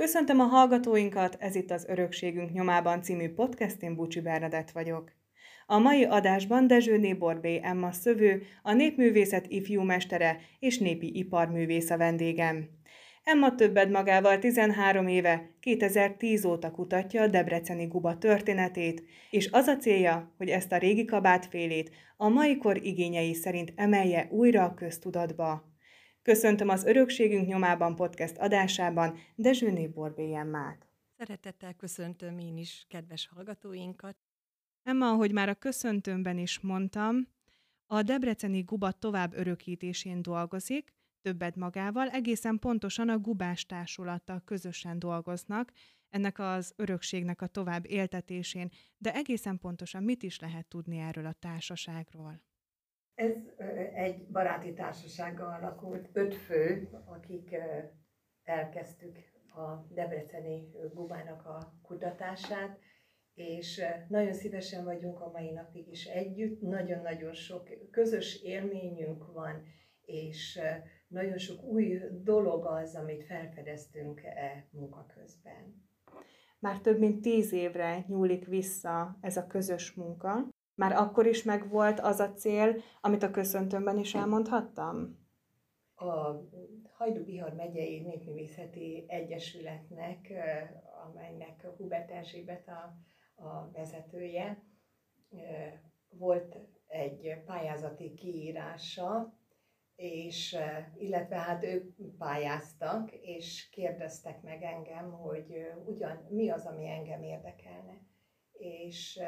Köszöntöm a hallgatóinkat, ez itt az Örökségünk nyomában című podcast, én Bucsi Bernadett vagyok. A mai adásban Dezsőné Borbély Emma szövő, a népművészet ifjú mestere és népi iparművész a vendégem. Emma többet magával 13 éve, 2010 óta kutatja a Debreceni Guba történetét, és az a célja, hogy ezt a régi kabátfélét a mai kor igényei szerint emelje újra a köztudatba. Köszöntöm az Örökségünk nyomában podcast adásában Dezsőné Borbély Emmát. Szeretettel köszöntöm én is kedves hallgatóinkat. Emma, ahogy már a köszöntőmben is mondtam, a Debreceni Guba tovább örökítésén dolgozik, többet magával, egészen pontosan a Gubás Társulattal közösen dolgoznak, ennek az örökségnek a tovább éltetésén, de egészen pontosan mit is lehet tudni erről a társaságról? Ez egy baráti társasággal alakult, 5 fő, akik elkezdtük a Debreceni Gubának a kutatását, és nagyon szívesen vagyunk a mai napig is együtt, nagyon-nagyon sok közös élményünk van, és nagyon sok új dolog az, amit felfedeztünk munka közben. Már több mint 10 évre nyúlik vissza ez a közös munka. Már akkor is megvolt az a cél, amit a köszöntőmben is elmondhattam? A Hajdú-Bihar Megyei Népművészeti Egyesületnek, amelynek Huber Terézia a vezetője, volt egy pályázati kiírása, és illetve hát ők pályáztak, és kérdeztek meg engem, hogy ugyan mi az, ami engem érdekelne. És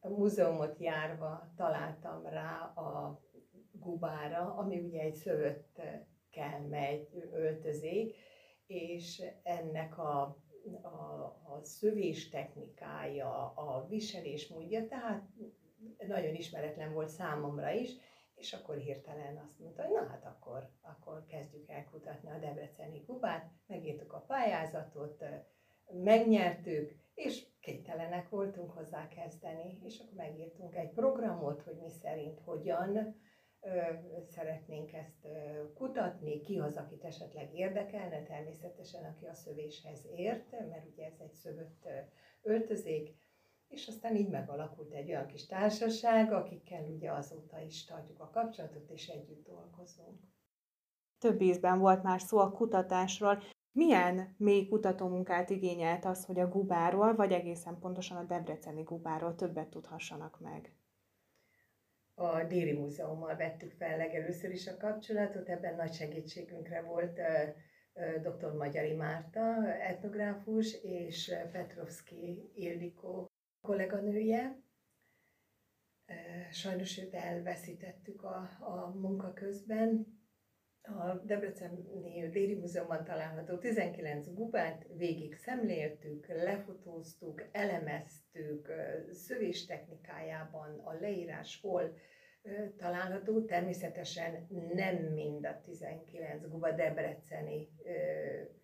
a múzeumot járva találtam rá a Gubára, ami ugye egy szövöttkel megy, öltözék, és ennek a szövés technikája, a viselés módja, tehát nagyon ismeretlen volt számomra is, és akkor hirtelen azt mondta, hogy na hát akkor kezdjük el kutatni a Debreceni Gubát, megírtuk a pályázatot, megnyertük, és kénytelenek voltunk hozzá kezdeni, és akkor megírtunk egy programot, hogy mi szerint hogyan szeretnénk ezt kutatni, ki az, akit esetleg érdekelne, természetesen aki a szövéshez ért, mert ugye ez egy szövött öltözék, és aztán így megalakult egy olyan kis társaság, akikkel ugye azóta is tartjuk a kapcsolatot, és együtt dolgozunk. Több ízben volt már szó a kutatásról. Milyen mély kutatómunkát igényelt az, hogy a Gubáról, vagy egészen pontosan a Debreceni Gubáról többet tudhassanak meg? A Déri Múzeummal vettük fel legelőször is a kapcsolatot, ebben nagy segítségünkre volt dr. Magyari Márta, etnográfus, és Petrovszky Ildikó kolléganője. Sajnos őt elveszítettük a munka közben. A Debreceni Déli Múzeumban található 19 gubát végig szemléltük, lefotóztuk, elemeztük, szövés technikájában a leírás hol található. Természetesen nem mind a 19 guba debreceni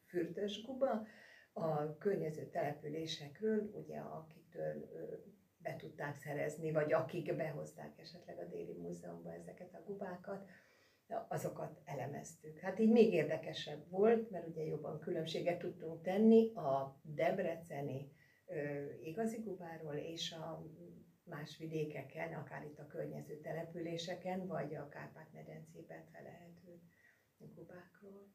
fürdős guba, a környező településekről, ugye akiktől be tudták szerezni, vagy akik behozták esetleg a Déli Múzeumban ezeket a gubákat, azokat elemeztük. Hát így még érdekesebb volt, mert ugye jobban különbséget tudtunk tenni a debreceni igazi gubáról és a más vidékeken, akár itt a környező településeken, vagy a Kárpát-medencében található gubákról.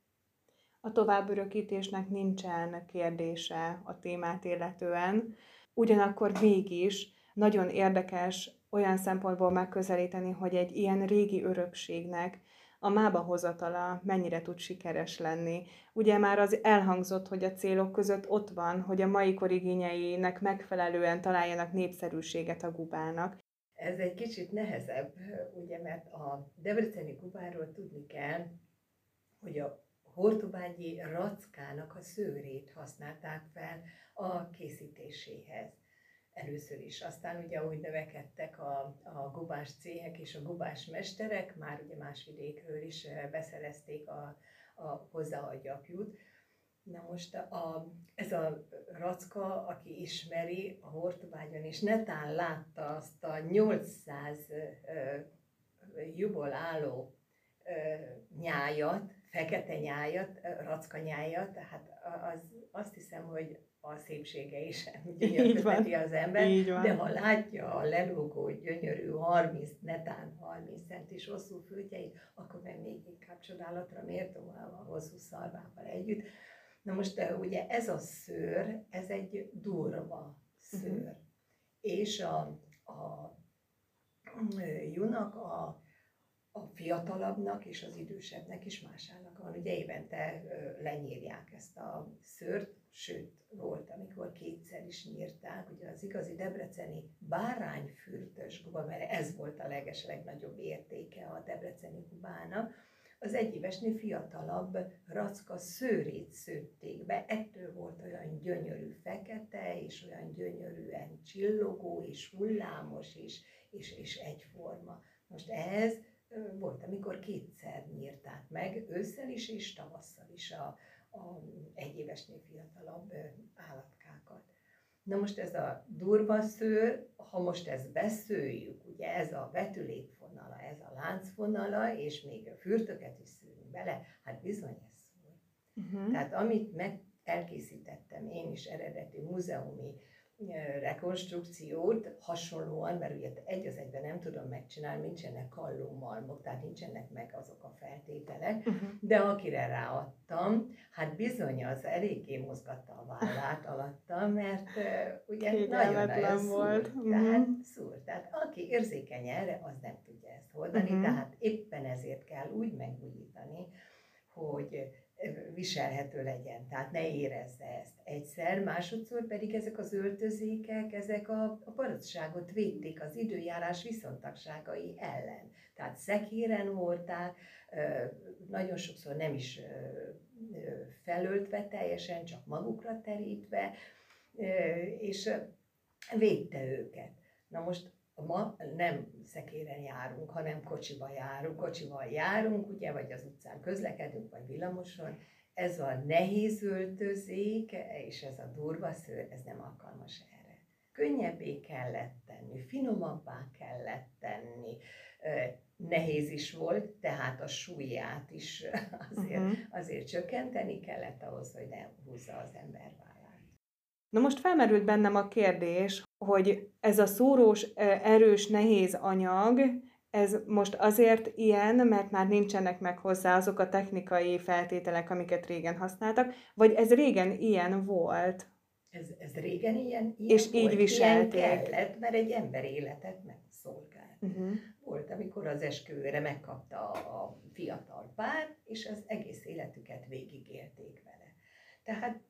A továbbörökítésnek nincsen kérdése a témát illetően, ugyanakkor mégis nagyon érdekes olyan szempontból megközelíteni, hogy egy ilyen régi örökségnek a mába hozatala mennyire tud sikeres lenni. Ugye már az elhangzott, hogy a célok között ott van, hogy a mai kor igényeinek megfelelően találjanak népszerűséget a gubának. Ez egy kicsit nehezebb, ugye, mert a debreceni gubáról tudni kell, hogy a hortobágyi rackának a szőrét használták fel a készítéséhez. Először is. Aztán ugye, ahogy növekedtek a gubás céhek és a gubás mesterek, már ugye más vidékről is beszerezték hozzá a gyapjút. Na most ez a racka, aki ismeri a Hortobágyon, és netán látta azt a 800 jubból álló nyájat, fekete nyájat, racka nyájat, tehát azt hiszem, hogy a szépsége is gyönyörködteti az ember, de ha látja a lelógó gyönyörű 30 centis hosszú fürtjeit, akkor meg még inkább csodálatra mértóval a hosszú szarvával együtt. Na most ugye ez a szőr, ez egy durva szőr, és a junak, a fiatalabbnak és az idősebbnek is más állnak van. Ugye évente lenyírják ezt a szőrt, sőt, volt, amikor kétszer is nyírták, ugye az igazi debreceni bárányfürtös guba, mert ez volt a legnagyobb értéke a debreceni gubának, az egyévesnél fiatalabb racka szőrét szőtték be, ettől volt olyan gyönyörű fekete, és olyan gyönyörűen csillogó, és hullámos, és egyforma. Most ehhez volt, amikor kétszer nyírták meg, ősszel is, és tavasszal is a egyévesnél fiatalabb állatkákat. Na most ez a durva szőr, ha most ezt beszőjük, ugye ez a vetülékfonala, ez a láncfonala, és még a fürtöket is szőjünk bele, hát bizony ez szőr. Tehát amit elkészítettem én is eredeti múzeumi rekonstrukciót, hasonlóan, mert ugye egy az egyben nem tudom megcsinálni, nincsenek kallómalmok, tehát nincsenek meg azok a feltételek, de akire ráadtam, hát bizony az eléggé mozgatta a vállát alatta, mert ugye nagyon-nagyon szúr, tehát szúr. Tehát aki érzékeny erre, az nem tudja ezt oldani, tehát éppen ezért kell úgy megújítani, hogy viselhető legyen, tehát ne érezze ezt egyszer, másodszor pedig ezek az öltözékek, ezek a barátságot védték az időjárás viszontagságai ellen. Tehát szekéren hordták, nagyon sokszor nem is felöltve teljesen, csak magukra terítve, és védte őket. Na most ma nem szekéren járunk, hanem kocsival járunk, ugye, vagy az utcán közlekedünk, vagy villamoson. Ez a nehéz öltözék, és ez a durva szőr, ez nem alkalmas erre. Könnyebbé kellett tenni, finomabbá kellett tenni. Nehéz is volt, tehát a súlyát is azért csökkenteni kellett ahhoz, hogy ne húzza az ember vállát. Na most felmerült bennem a kérdés, hogy ez a szúrós, erős, nehéz anyag, ez most azért ilyen, mert már nincsenek meg hozzá azok a technikai feltételek, amiket régen használtak, vagy ez régen ilyen volt? Ez régen ilyen és volt, így viselték. Ilyen kellett, mert egy ember életet megszolgált. Volt, amikor az esküvőre megkapta a fiatal pár, és az egész életüket végigélték vele. Tehát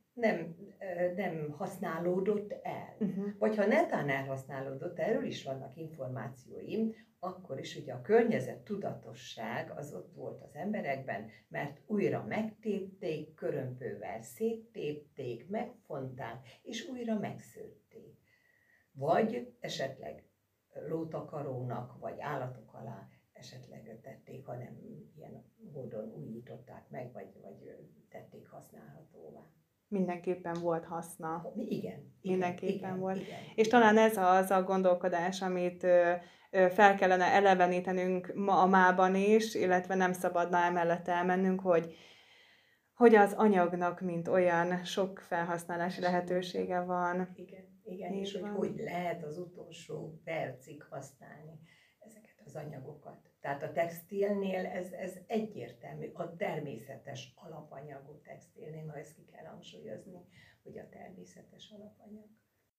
nem használódott el. Vagy ha netán elhasználódott, erről is vannak információim, akkor is ugye a környezet tudatosság az ott volt az emberekben, mert újra megtépték, körömpővel széttépték, megfonták, és újra megszőtték. Vagy esetleg lótakarónak, vagy állatok alá esetleg tették, hanem ilyen módon újították meg, vagy tették használhatóvá. Mindenképpen volt haszna. Igen. Mindenképpen volt. És talán ez az a gondolkodás, amit fel kellene elevenítenünk ma a mában is, illetve nem szabadna emellett elmennünk, hogy az anyagnak, mint olyan, sok felhasználási lehetősége van. Igen. És hogy lehet az utolsó percig használni ezeket az anyagokat. Tehát a textilnél ez egyértelmű, a természetes alapanyagú textilnél, ha ezt ki kell hangsúlyozni, hogy a természetes alapanyag.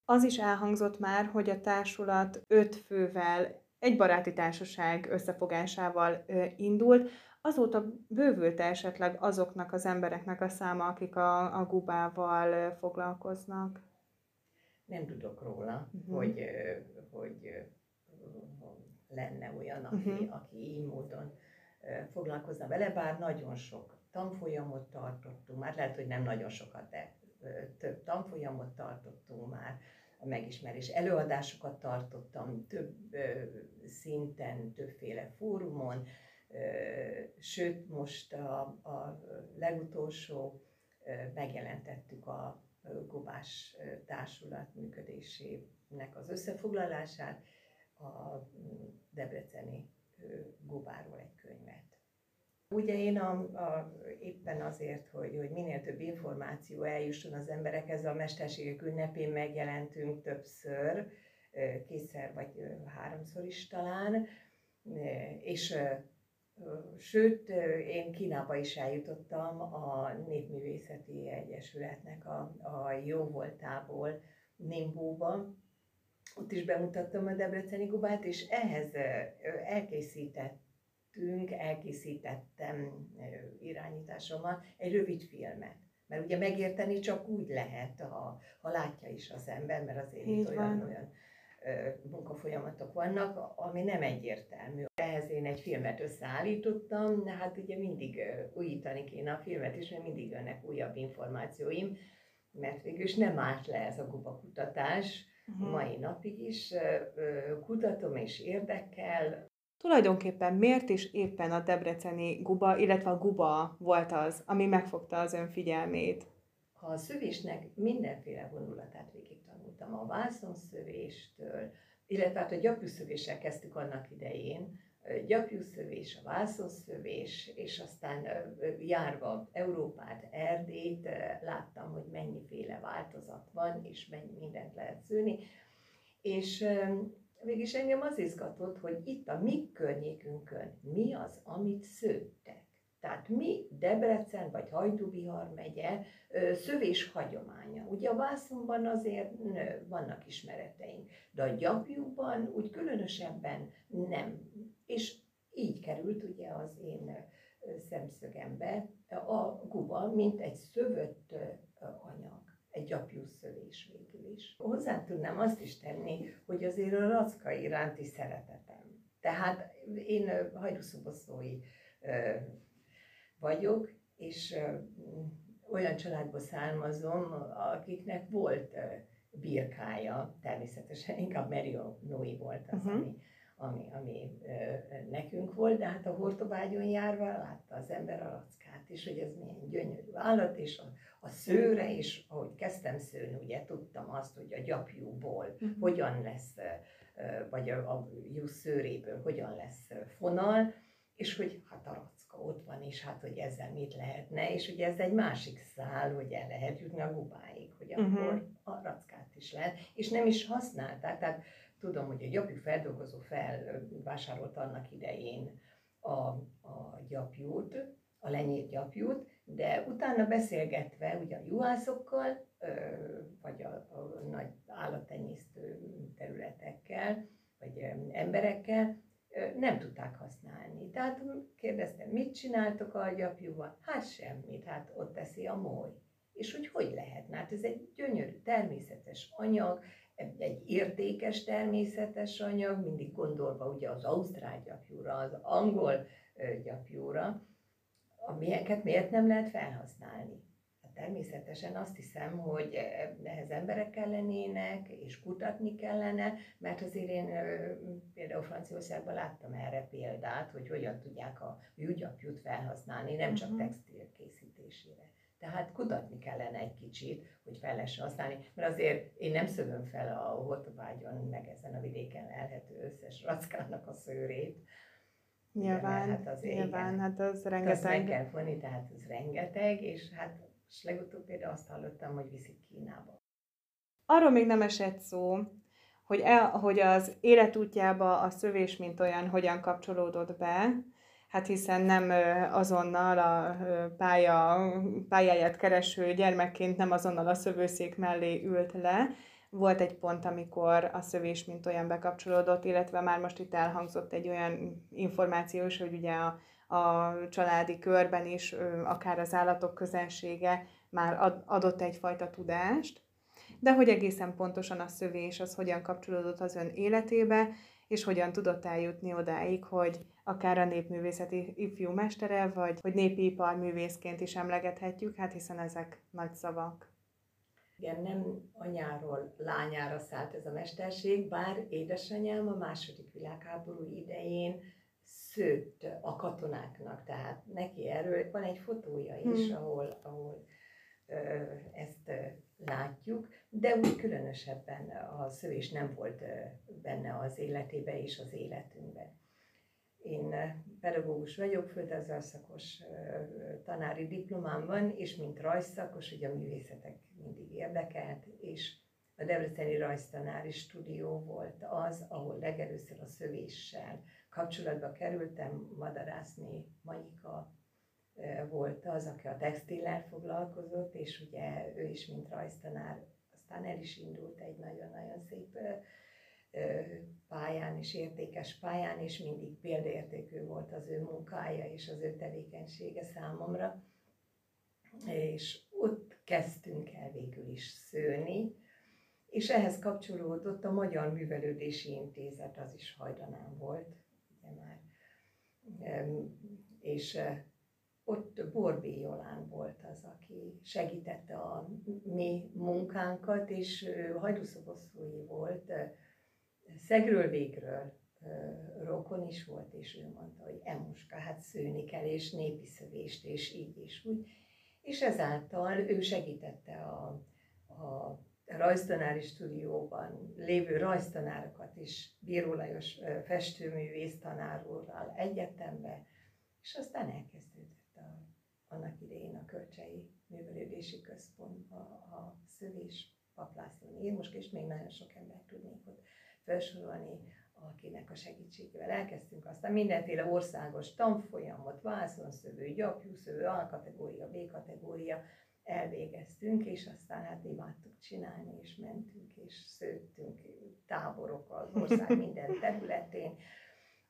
Az is elhangzott már, hogy a társulat 5 fővel, egy baráti társaság összefogásával indult. Azóta bővült esetleg azoknak az embereknek a száma, akik a gubával foglalkoznak? Nem tudok róla, hogy lenne olyan, aki így módon foglalkozna vele, bár nagyon sok tanfolyamot tartottunk már, lehet, hogy nem nagyon sokat, de több tanfolyamot tartottunk már, a megismerés előadásokat tartottam több szinten, többféle fórumon, sőt most a legutolsó megjelentettük a Gubás Társulat működésének az összefoglalását, a debreceni gubáról egy könyvet. Ugye én éppen azért, hogy minél több információ eljusson az emberekhez, a mesterségek ünnepén megjelentünk többször, kétszer vagy háromszor is talán, és sőt, én Kínába is eljutottam a Népművészeti Egyesületnek a jóvoltából Nimbóba. Ott is bemutattam a Debreceni Gubát, és ehhez elkészítettem irányításommal egy rövid filmet. Mert ugye megérteni csak úgy lehet, ha látja is az ember, mert azért itt olyan munkafolyamatok vannak, ami nem egyértelmű. Ehhez én egy filmet összeállítottam, de hát ugye mindig újítani kéne a filmet, és mert mindig jönnek újabb információim, mert végülis nem állt le ez a gubakutatás, mai napig is kutatom és érdekel. Tulajdonképpen miért is éppen a debreceni guba, illetve a guba volt az, ami megfogta az ön figyelmét? A szövésnek mindenféle vonulatát végig tanultam, a vászonszövéstől, illetve hát a gyapjúszövéssel kezdtük annak idején. Gyapjúszövés, a vászonszövés, és aztán járva Európát, Erdélyt láttam, hogy mennyiféle változat van, és mennyi mindent lehet szőni. És végülis engem az izgatott, hogy itt a mi környékünkön mi az, amit szőttek. Tehát mi Debrecen vagy Hajdú-Bihar megye szövés hagyománya. Ugye a vászonban azért vannak ismereteink, de a gyapjúban úgy különösebben nem. És így került ugye az én szemszögembe a guba, mint egy szövött anyag, egy gyapjúszövés végül is. Hozzá tudnám azt is tenni, hogy azért a racka iránti szeretetem. Tehát én hajdúszoboszlói vagyok, és olyan családból származom, akiknek volt birkája, természetesen inkább merionói volt az, ami nekünk volt, de hát a Hortobágyon járva látta az ember a rackát, és hogy ez milyen gyönyörű állat, és a szőre, és ahogy kezdtem szőni, ugye tudtam azt, hogy a gyapjúból hogyan lesz, vagy a jú szőréből hogyan lesz fonal, és hogy hát a racka ott van, és hát hogy ezzel mit lehetne, és ugye ez egy másik szál, hogy el lehet jutni a gubáig, hogy akkor a rackát is lehet, és nem is használták, tehát tudom, hogy a gyapjú feldolgozó felvásárolta annak idején a gyapjút, a lenyírt gyapjút, de utána beszélgetve ugye a juhászokkal, vagy a nagy állattenyésztő területekkel, vagy emberekkel nem tudták használni. Tehát kérdeztem, mit csináltok a gyapjúval? Hát semmit, hát ott teszi a moly. És hogy lehetne? Hát ez egy gyönyörű, természetes anyag, egy értékes természetes anyag, mindig gondolva ugye az ausztrál gyapjúra, az angol gyapjúra, amelyeket miért nem lehet felhasználni. Hát természetesen azt hiszem, hogy ehhez emberek kellenének, és kutatni kellene, mert azért én például Franciaországban láttam erre példát, hogy hogyan tudják a gyapjút felhasználni, nem csak textil készítésére. Tehát kutatni kellene egy kicsit, hogy fel lehessen használni, mert azért én nem szövöm fel a Hortobágyon, meg ezen a vidéken elhető összes rackának a szőrét. Nyilván, hát azért, nyilván, hát az rengeteg. Azt kell vonni, tehát ez rengeteg, és hát és legutóbb például azt hallottam, hogy viszik Kínába. Arról még nem esett szó, hogy, hogy az életútjába a szövés mint olyan hogyan kapcsolódott be, hát hiszen nem azonnal a pályáját kereső gyermekként nem azonnal a szövőszék mellé ült le. Volt egy pont, amikor a szövés mint olyan bekapcsolódott, illetve már most itt elhangzott egy olyan információ is, hogy ugye a családi körben is, akár az állatok közelsége már adott egyfajta tudást, de hogy egészen pontosan a szövés az hogyan kapcsolódott az ön életébe, és hogyan tudott eljutni odáig, hogy akár a népművészeti ifjú mestere, vagy hogy népi iparművészként is emlegethetjük, hát hiszen ezek nagy szavak. Igen, nem anyáról lányára szállt ez a mesterség, bár édesanyám a második világháború idején szőtt a katonáknak, tehát neki erről van egy fotója is, ahol ezt látjuk, de úgy különösebben a szövés nem volt benne az életébe és az életünkben. Én pedagógus vagyok, földrajzszakos tanári diplomám van, és mint rajzszakos, ugye a művészetek mindig érdekelt, és a debreceni rajztanári stúdió volt az, ahol legelőször a szövéssel kapcsolatba kerültem. Madarászné Mayika volt az, aki a textillel foglalkozott, és ugye ő is, mint rajztanár, aztán el is indult egy nagyon-nagyon szép pályán és értékes pályán, és mindig példaértékű volt az ő munkája és az ő tevékenysége számomra. És ott kezdtünk el végül is szőni, és ehhez kapcsolódott a Magyar Művelődési Intézet, az is Hajdanán volt, ugye már. És ott Borbély Jolán volt az, aki segítette a mi munkánkat, és hajdúszoboszlói volt, szegről végről rokon is volt, és ő mondta, hogy Emuska, hát szőni kell, és népi szövést, és így, és úgy. És ezáltal ő segítette a rajztanári stúdióban lévő rajztanárokat is, Bíró Lajos festőművész tanár úrral egyetembe, és aztán elkezdődött annak idején a Kölcsei Művelődési Központban a szövés, paplászlón Érmoska, és még nagyon sok embert tudnék ott felsorolni, akinek a segítségével elkezdtünk. Aztán mindenféle országos tanfolyamot, vászonszövő, gyapjúszövő, A-kategória, B-kategória elvégeztünk, és aztán hát imádtuk csinálni, és mentünk, és szőttünk táborok az ország minden területén,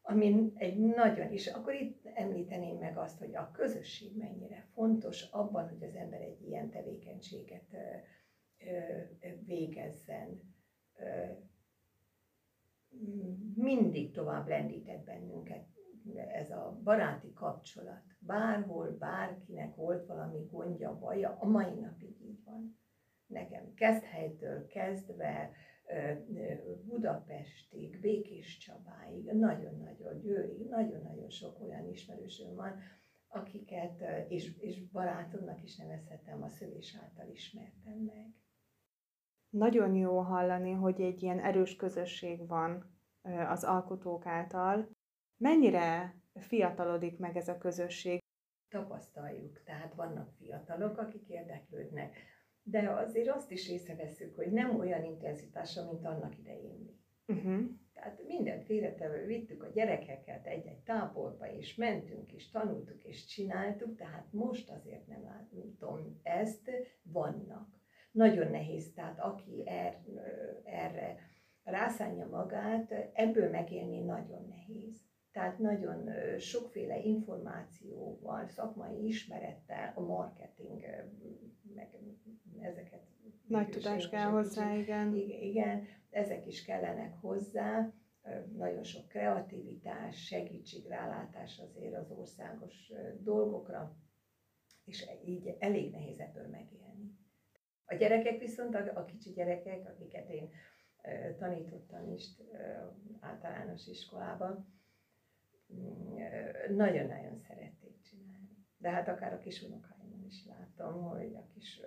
ami egy nagyon, és akkor itt említeném meg azt, hogy a közösség mennyire fontos abban, hogy az ember egy ilyen tevékenységet végezzen. Mindig tovább lendített bennünket ez a baráti kapcsolat. Bárhol, bárkinek volt valami gondja, baja, a mai napig így van. Nekem Keszthelytől kezdve Budapestig, Békés Csabáig, nagyon-nagyon Győrig, nagyon-nagyon sok olyan ismerősöm van, akiket, és barátomnak is nevezhetem, a szövés által ismertem meg. Nagyon jó hallani, hogy egy ilyen erős közösség van az alkotók által. Mennyire fiatalodik meg ez a közösség? Tapasztaljuk, tehát vannak fiatalok, akik érdeklődnek, de azért azt is észreveszünk, hogy nem olyan intenzitása, mint annak idején. Tehát mindent félretevő, vittük a gyerekeket egy-egy táborba, és mentünk, és tanultuk, és csináltuk, tehát most azért nem látom ezt, vannak. Nagyon nehéz, tehát aki erre rászánja magát, ebből megélni nagyon nehéz. Tehát nagyon sokféle információval, szakmai ismerettel, a marketing, meg ezeket... Nagy tudás kell hozzá, igen. Igen, ezek is kellenek hozzá. Nagyon sok kreativitás, segítségrálátás azért az országos dolgokra, és így elég nehéz ebből megélni. A gyerekek viszont, a kicsi gyerekek, akiket én tanítottam is általános iskolában, nagyon-nagyon szerették csinálni. De hát akár a kis unokáimon is látom, hogy a kis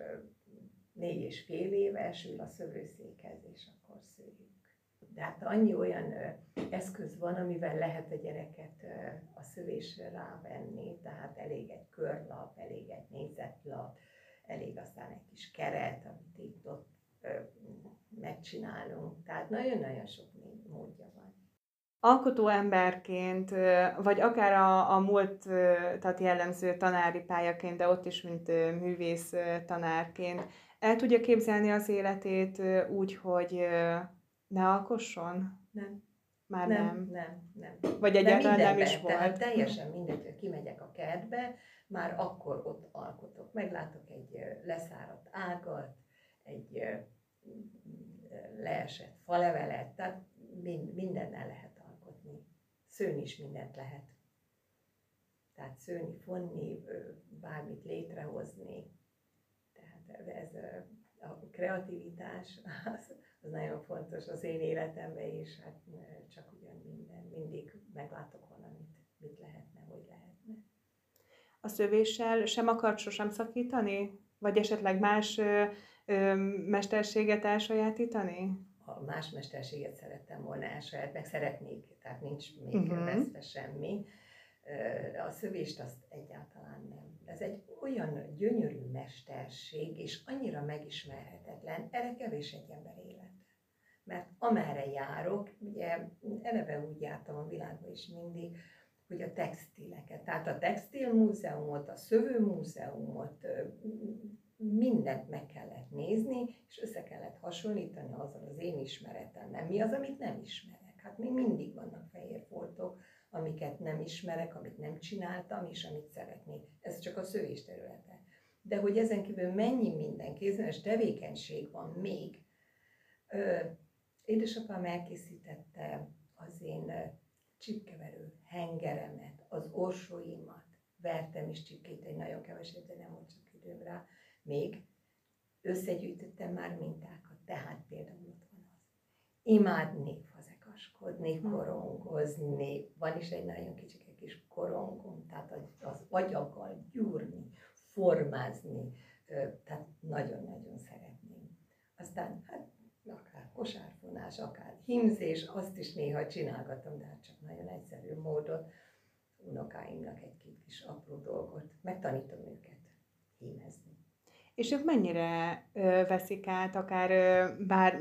4,5 éves ül a szövőszékhez, és akkor szőjük. De hát annyi olyan eszköz van, amivel lehet a gyereket a szövésre rávenni, tehát elég egy körlap, elég egy négyzetlap, elég aztán egy kis keret, amit itt ott megcsinálunk. Tehát nagyon-nagyon sok módja van. Alkotó emberként, vagy akár a múltat jellemző tanári pályaként, de ott is, mint művész tanárként, el tudja képzelni az életét úgy, hogy ne alkosson? Nem. Már nem. Vagy egyáltalán nem is volt. Tehát teljesen mindegy, hogy kimegyek a kertbe, már akkor ott alkotok. Meglátok egy leszáradt ágat, egy leesett falevelet, tehát mindennel lehet. Szőni is mindent lehet. Tehát szőni, fonni, bármit létrehozni. Tehát ez a kreativitás, az nagyon fontos az én életemben is, hát csak ugyan minden. Mindig meglátok valamit, mit lehetne, hogy lehetne. A szövéssel sem akart sosem szakítani? Vagy esetleg más mesterséget elsajátítani? ha más mesterséget szerettem volna elsaját, meg szeretnék, tehát nincs még veszve semmi. A szövést azt egyáltalán nem. Ez egy olyan gyönyörű mesterség, és annyira megismerhetetlen, erre kevés egy ember élet. Mert amerre járok, ugye eleve úgy jártam a világban is mindig, hogy a textileket, tehát a textilmúzeumot, a szövőmúzeumot, mindent meg kellett nézni, és össze kellett hasonlítani azzal az én ismeretemmel. Mi az, amit nem ismerek? Hát még mindig vannak fehér foltok, amiket nem ismerek, amit nem csináltam, és amit szeretnék. Ez csak a szövés területe. De hogy ezen kívül mennyi minden kézműves tevékenység van még. Édesapám elkészítette az én csipkeverő hengeremet, az orsóimat. Vertem is csipkét, egy nagyon keveset, de nem volt csak időm rá. Még összegyűjtöttem már mintákat, tehát például ott van az. Imádnék fazekaskodni, korongozni, van is egy nagyon kicsike kis korongom, tehát az agyaggal gyúrni, formázni, tehát nagyon-nagyon szeretném. Aztán hát akár kosárfonás, akár hímzés, azt is néha csinálgatom, de hát csak nagyon egyszerű módon. Unokáimnak egy-két kis apró dolgot, megtanítom őket hímezni. És ők mennyire veszik át akár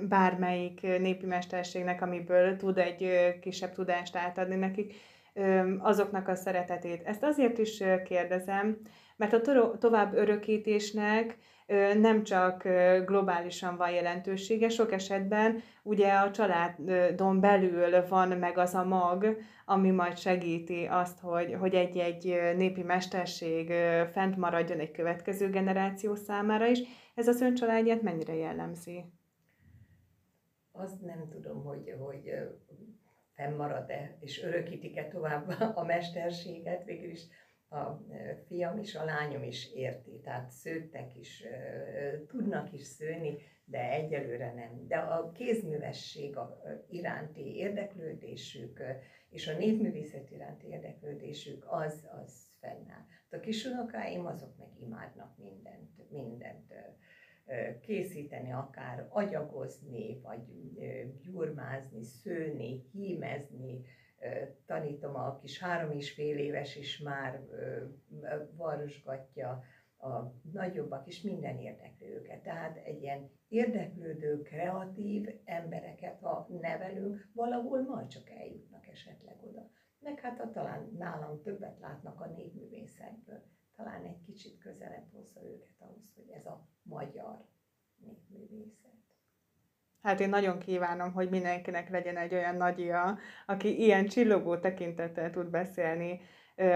bármelyik népi mesterségnek, amiből tud egy kisebb tudást átadni nekik, azoknak a szeretetét? Ezt azért is kérdezem, mert a tovább örökítésnek nem csak globálisan van jelentősége, sok esetben ugye a családon belül van meg az a mag, ami majd segíti azt, hogy egy-egy népi mesterség fent maradjon egy következő generáció számára is. Ez az ön családját mennyire jellemzi? Azt nem tudom, hogy fennmarad-e és örökítik-e tovább a mesterséget, végül is a fiam és a lányom is érti, tehát szőttek is, tudnak is szőni, de egyelőre nem. De a kézművesség iránti érdeklődésük és a népművészet iránti érdeklődésük az fennáll. A kisunokáim azok meg imádnak mindent készíteni, akár agyagozni, vagy gyurmázni, szőni, hímezni. Tanítom a kis 3,5 éves is már varosgatja a nagyobbak, és minden érdekli őket. Tehát egy ilyen érdeklődő, kreatív embereket, ha nevelünk, valahol majd csak eljutnak esetleg oda. Meg hát talán nálam többet látnak a népművészekből. Talán egy kicsit közelebb hozza őket ahhoz, hogy ez a magyar népművészet. Hát én nagyon kívánom, hogy mindenkinek legyen egy olyan nagyja, aki ilyen csillogó tekintettel tud beszélni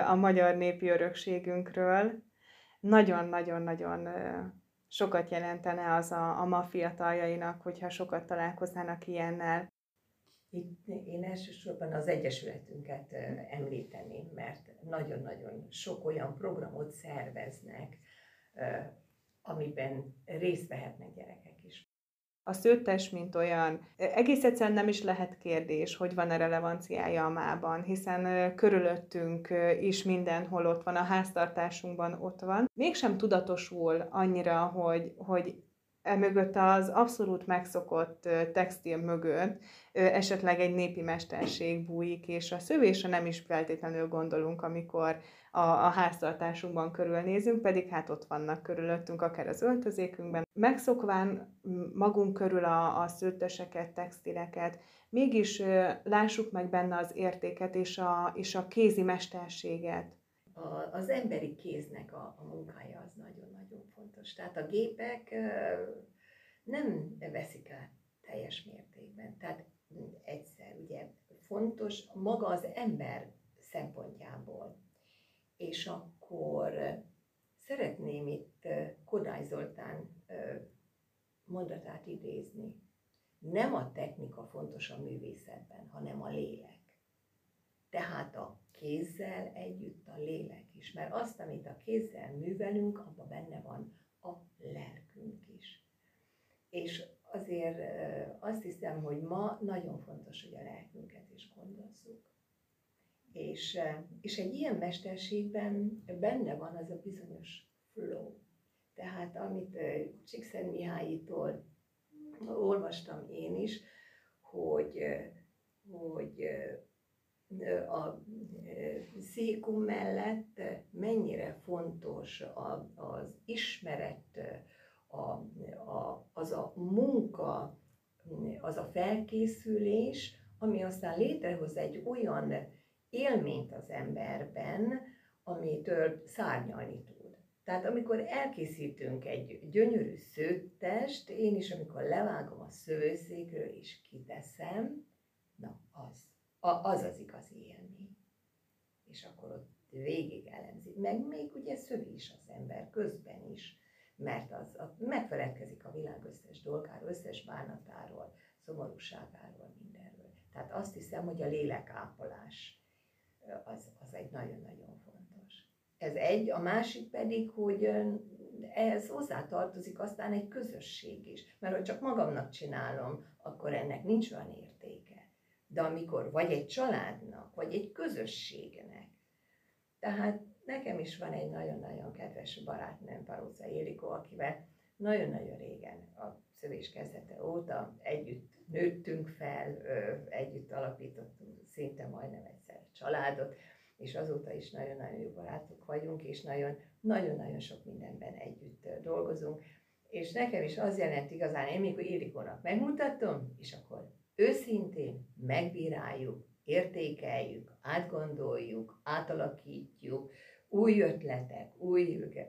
a magyar népi örökségünkről. Nagyon-nagyon-nagyon sokat jelentene az a ma fiataljainak, hogyha sokat találkoznának ilyennel. Itt én elsősorban az Egyesületünket említeném, mert nagyon-nagyon sok olyan programot szerveznek, amiben részt vehetnek gyerekek is. A szőttes, mint olyan, egész egyszerűen nem is lehet kérdés, hogy van-e relevanciája a mában, hiszen körülöttünk is mindenhol ott van, a háztartásunkban ott van. Mégsem tudatosul annyira, hogy emögött az abszolút megszokott textil mögött esetleg egy népi mesterség bújik, és a szövésre nem is feltétlenül gondolunk, amikor a háztartásunkban körülnézünk, pedig hát ott vannak körülöttünk, akár az öltözékünkben. Megszokván magunk körül a szőtteseket, textileket, mégis lássuk meg benne az értéket és a kézi mesterséget. Az emberi kéznek a munkája az nagyon-nagyon fontos. Tehát a gépek nem veszik át teljes mértékben. Tehát egyszer ugye fontos maga az ember szempontjából. És akkor szeretném itt Kodály Zoltán mondatát idézni. Nem a technika fontos a művészetben, hanem a lélek. Tehát a kézzel együtt a lélek is, mert azt, amit a kézzel művelünk, abban benne van a lelkünk is. És azért azt hiszem, hogy ma nagyon fontos, hogy a lelkünket is gondozzuk. És egy ilyen mesterségben benne van az a bizonyos flow. Tehát amit Csikszent Mihálytól olvastam én is, hogy a szíkum mellett mennyire fontos az ismeret, az a munka, az a felkészülés, ami aztán létrehoz egy olyan élményt az emberben, amitől szárnyalni tud. Tehát amikor elkészítünk egy gyönyörű szőttest, én is amikor levágom a szőszékről és kiteszem, na az igazi élmény. És akkor ott végig elemzi. Meg még ugye szövi is az ember közben is, mert az megfeledkezik a világ összes dolgáról, összes bánatáról, szomorúságáról, mindenről. Tehát azt hiszem, hogy a lélekápolás az egy nagyon-nagyon fontos. Ez egy, a másik pedig, hogy ehhez hozzátartozik aztán egy közösség is. Mert ha csak magamnak csinálom, akkor ennek nincs olyan értéke. De amikor vagy egy családnak, vagy egy közösségnek, tehát nekem is van egy nagyon-nagyon kedves barátnőm, Parósza Érikó, akivel nagyon-nagyon régen, a szövés kezdete óta együtt nőttünk fel, együtt alapítottunk szinte majdnem egyszer családot, és azóta is nagyon-nagyon jó barátok vagyunk, és nagyon-nagyon sok mindenben együtt dolgozunk. És nekem is az jelent igazán, én mikor Ildikónak megmutatom, és akkor őszintén megbíráljuk, értékeljük, átgondoljuk, átalakítjuk, új ötletek,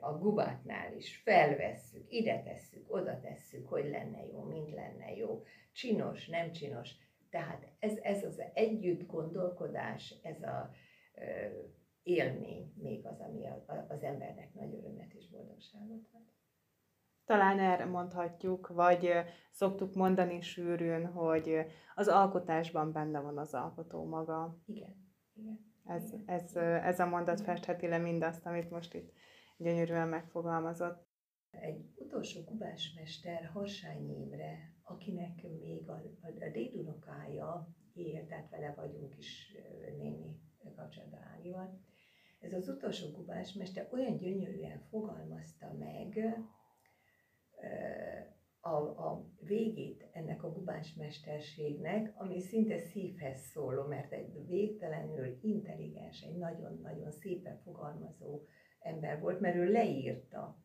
a gubátnál is felvesszük, ide tesszük, oda tesszük, hogy lenne jó, mint lenne jó, csinos, nem csinos. Tehát ez az együtt gondolkodás, ez a élmény még az, ami az embernek nagy örömet és boldogságot ad. Talán erre mondhatjuk, vagy szoktuk mondani sűrűn, hogy az alkotásban benne van az alkotó maga. Igen. Ez a mondat festheti le mindazt, amit most itt gyönyörűen megfogalmazott. Egy utolsó gubás mester, Horsányi Imre, akinek még a dédunokája él, tehát vele vagyunk is némi kapcsolatban Ágival. Ez az utolsó gubás mester olyan gyönyörűen fogalmazta meg a végét ennek a gubás mesterségnek, ami szinte szívhez szóló, mert egy végtelenül intelligens, egy nagyon-nagyon szépen fogalmazó ember volt, mert ő leírta,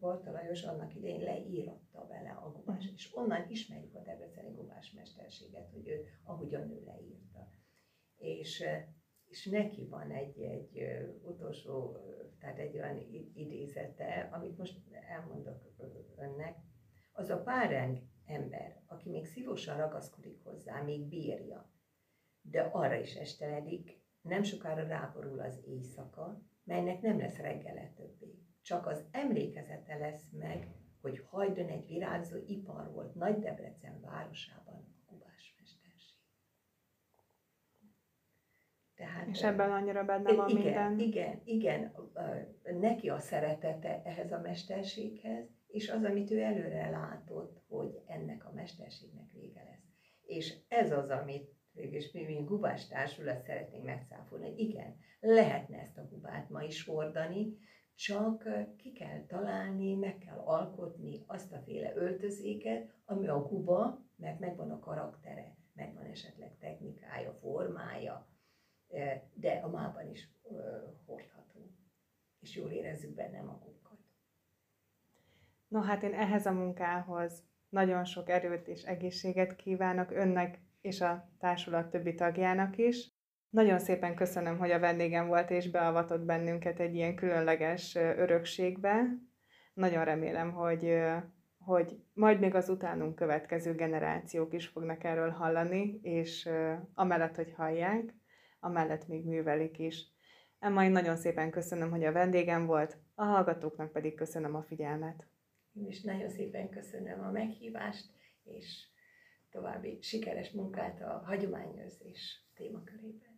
Barta Lajos annak idején leíratta vele a gubás, és onnan ismerjük a debreceni gubás mesterséget, hogy ő, ahogyan ő leírta. És neki van egy utolsó, tehát egy olyan idézete, amit most elmondok önnek. Az a páreng ember, aki még szívosan ragaszkodik hozzá, még bírja, de arra is esteledik, nem sokára ráborul az éjszaka, melynek nem lesz reggele többé. Csak az emlékezete lesz meg, hogy Hajdon egy virágzó ipar volt Nagy Debrecen városában a gubás mesterség. Tehát, és ebben annyira benne van minden. Igen, neki a szeretete ehhez a mesterséghez, és az, amit ő előre látott, hogy ennek a mesterségnek vége lesz. És ez az, amit végülis mi, mint Gubás Társulat szeretnénk megcáfolni, hogy igen, lehetne ezt a gubát ma is hordani, csak ki kell találni, meg kell alkotni azt a féle öltözéket, ami a guba, mert megvan a karaktere, megvan esetleg technikája, formája, de a mában is hordható, és jól érezzük benne magunkat. No hát én ehhez a munkához nagyon sok erőt és egészséget kívánok önnek és a társulat többi tagjának is. Nagyon szépen köszönöm, hogy a vendégem volt és beavatott bennünket egy ilyen különleges örökségbe. Nagyon remélem, hogy majd még az utánunk következő generációk is fognak erről hallani, és amellett, hogy hallják, amellett még művelik is. Emma, én nagyon szépen köszönöm, hogy a vendégem volt, a hallgatóknak pedig köszönöm a figyelmet. Én is nagyon szépen köszönöm a meghívást, és további sikeres munkát a hagyományőrzés témakörében.